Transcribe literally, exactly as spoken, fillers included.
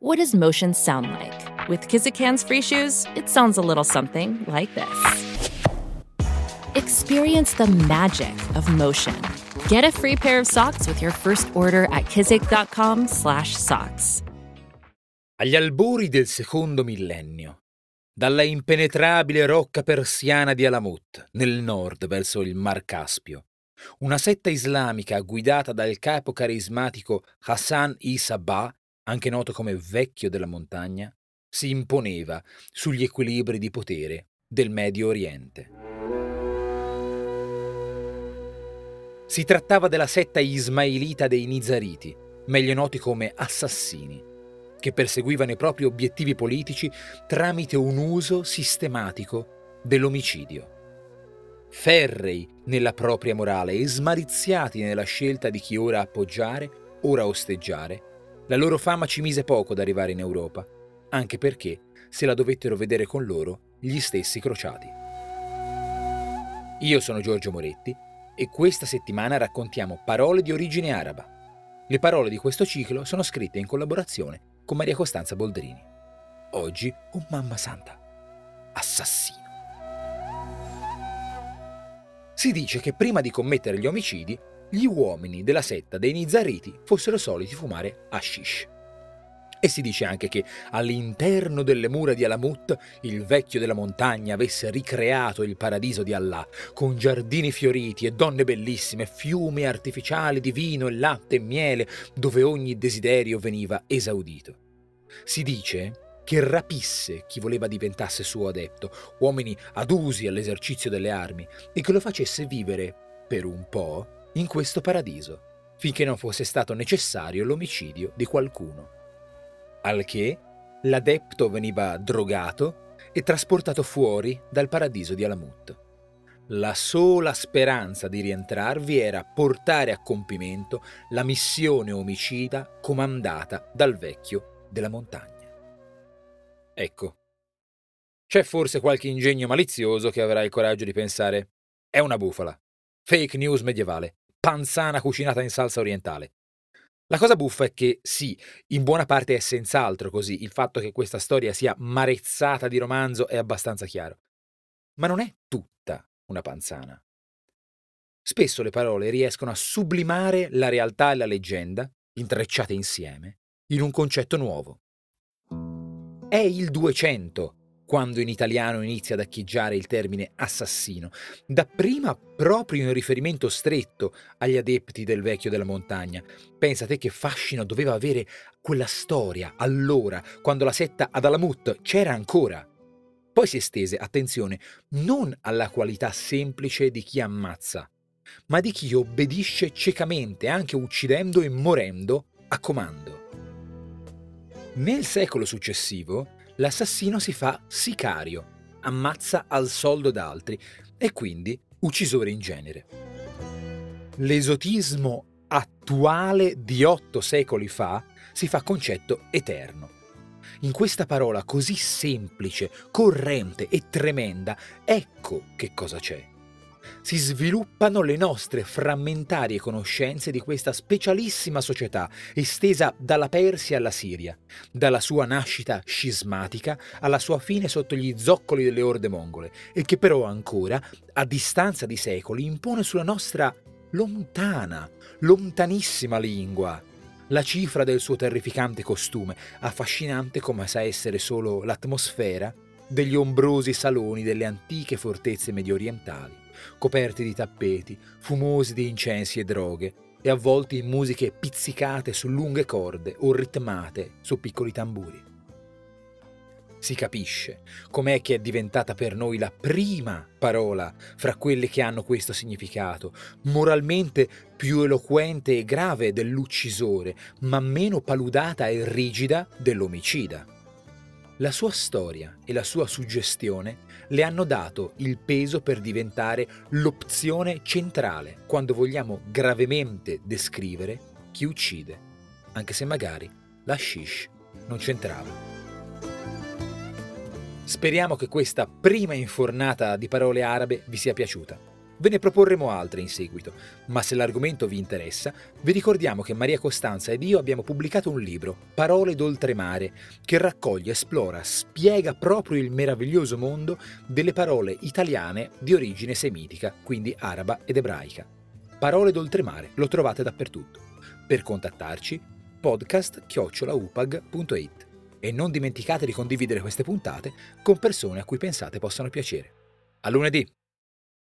What does motion sound like? With Kizik Hands Free Shoes, it sounds a little something like this. Experience the magic of motion. Get a free pair of socks with your first order at kizik.com slash socks. Agli albori del secondo millennio, dalla impenetrabile rocca persiana di Alamut, nel nord verso il Mar Caspio, una setta islamica guidata dal capo carismatico Hassan-e-Sabah, anche noto come Vecchio della Montagna, si imponeva sugli equilibri di potere del Medio Oriente. Si trattava della setta ismailita dei Nizariti, meglio noti come assassini, che perseguivano i propri obiettivi politici tramite un uso sistematico dell'omicidio. Ferrei nella propria morale e smariziati nella scelta di chi ora appoggiare, ora osteggiare, la loro fama ci mise poco ad arrivare in Europa, anche perché se la dovettero vedere con loro gli stessi crociati. Io sono Giorgio Moretti e questa settimana raccontiamo parole di origine araba. Le parole di questo ciclo sono scritte in collaborazione con Maria Costanza Boldrini. Oggi un mamma santa, assassino. Si dice che prima di commettere gli omicidi gli uomini della setta dei Nizariti fossero soliti fumare hashish. E si dice anche che all'interno delle mura di Alamut il Vecchio della Montagna avesse ricreato il paradiso di Allah, con giardini fioriti e donne bellissime, fiumi artificiali di vino e latte e miele, dove ogni desiderio veniva esaudito. Si dice che rapisse chi voleva diventasse suo adepto, uomini adusi all'esercizio delle armi, e che lo facesse vivere, per un po', in questo paradiso, finché non fosse stato necessario l'omicidio di qualcuno. Al che l'adepto veniva drogato e trasportato fuori dal paradiso di Alamut. La sola speranza di rientrarvi era portare a compimento la missione omicida comandata dal Vecchio della Montagna. Ecco, c'è forse qualche ingegno malizioso che avrà il coraggio di pensare: è una bufala, fake news medievale, panzana cucinata in salsa orientale. La cosa buffa è che sì, in buona parte è senz'altro così, il fatto che questa storia sia marezzata di romanzo è abbastanza chiaro. Ma non è tutta una panzana. Spesso le parole riescono a sublimare la realtà e la leggenda, intrecciate insieme, in un concetto nuovo. È il duecento quando in italiano inizia ad acchieggiare il termine assassino, dapprima proprio in riferimento stretto agli adepti del Vecchio della Montagna. Pensa te che fascino doveva avere quella storia allora, quando la setta ad Alamut c'era ancora. Poi si estese, attenzione, non alla qualità semplice di chi ammazza, ma di chi obbedisce ciecamente, anche uccidendo e morendo a comando. Nel secolo successivo l'assassino si fa sicario, ammazza al soldo d'altri e quindi uccisore in genere. L'esotismo attuale di otto secoli fa si fa concetto eterno. In questa parola così semplice, corrente e tremenda, ecco che cosa c'è. Si sviluppano le nostre frammentarie conoscenze di questa specialissima società estesa dalla Persia alla Siria, dalla sua nascita scismatica alla sua fine sotto gli zoccoli delle orde mongole, e che però ancora, a distanza di secoli, impone sulla nostra lontana, lontanissima lingua la cifra del suo terrificante costume, affascinante come sa essere solo l'atmosfera degli ombrosi saloni delle antiche fortezze mediorientali, coperti di tappeti, fumosi di incensi e droghe, e avvolti in musiche pizzicate su lunghe corde o ritmate su piccoli tamburi. Si capisce com'è che è diventata per noi la prima parola fra quelle che hanno questo significato, moralmente più eloquente e grave dell'uccisore, ma meno paludata e rigida dell'omicida. La sua storia e la sua suggestione le hanno dato il peso per diventare l'opzione centrale quando vogliamo gravemente descrivere chi uccide, anche se magari la hashish non c'entrava. Speriamo che questa prima infornata di parole arabe vi sia piaciuta. Ve ne proporremo altre in seguito, ma se l'argomento vi interessa, vi ricordiamo che Maria Costanza ed io abbiamo pubblicato un libro, Parole d'Oltremare, che raccoglie, esplora, spiega proprio il meraviglioso mondo delle parole italiane di origine semitica, quindi araba ed ebraica. Parole d'Oltremare lo trovate dappertutto. Per contattarci, podcast chiocciola upag punto it. E non dimenticate di condividere queste puntate con persone a cui pensate possano piacere. A lunedì!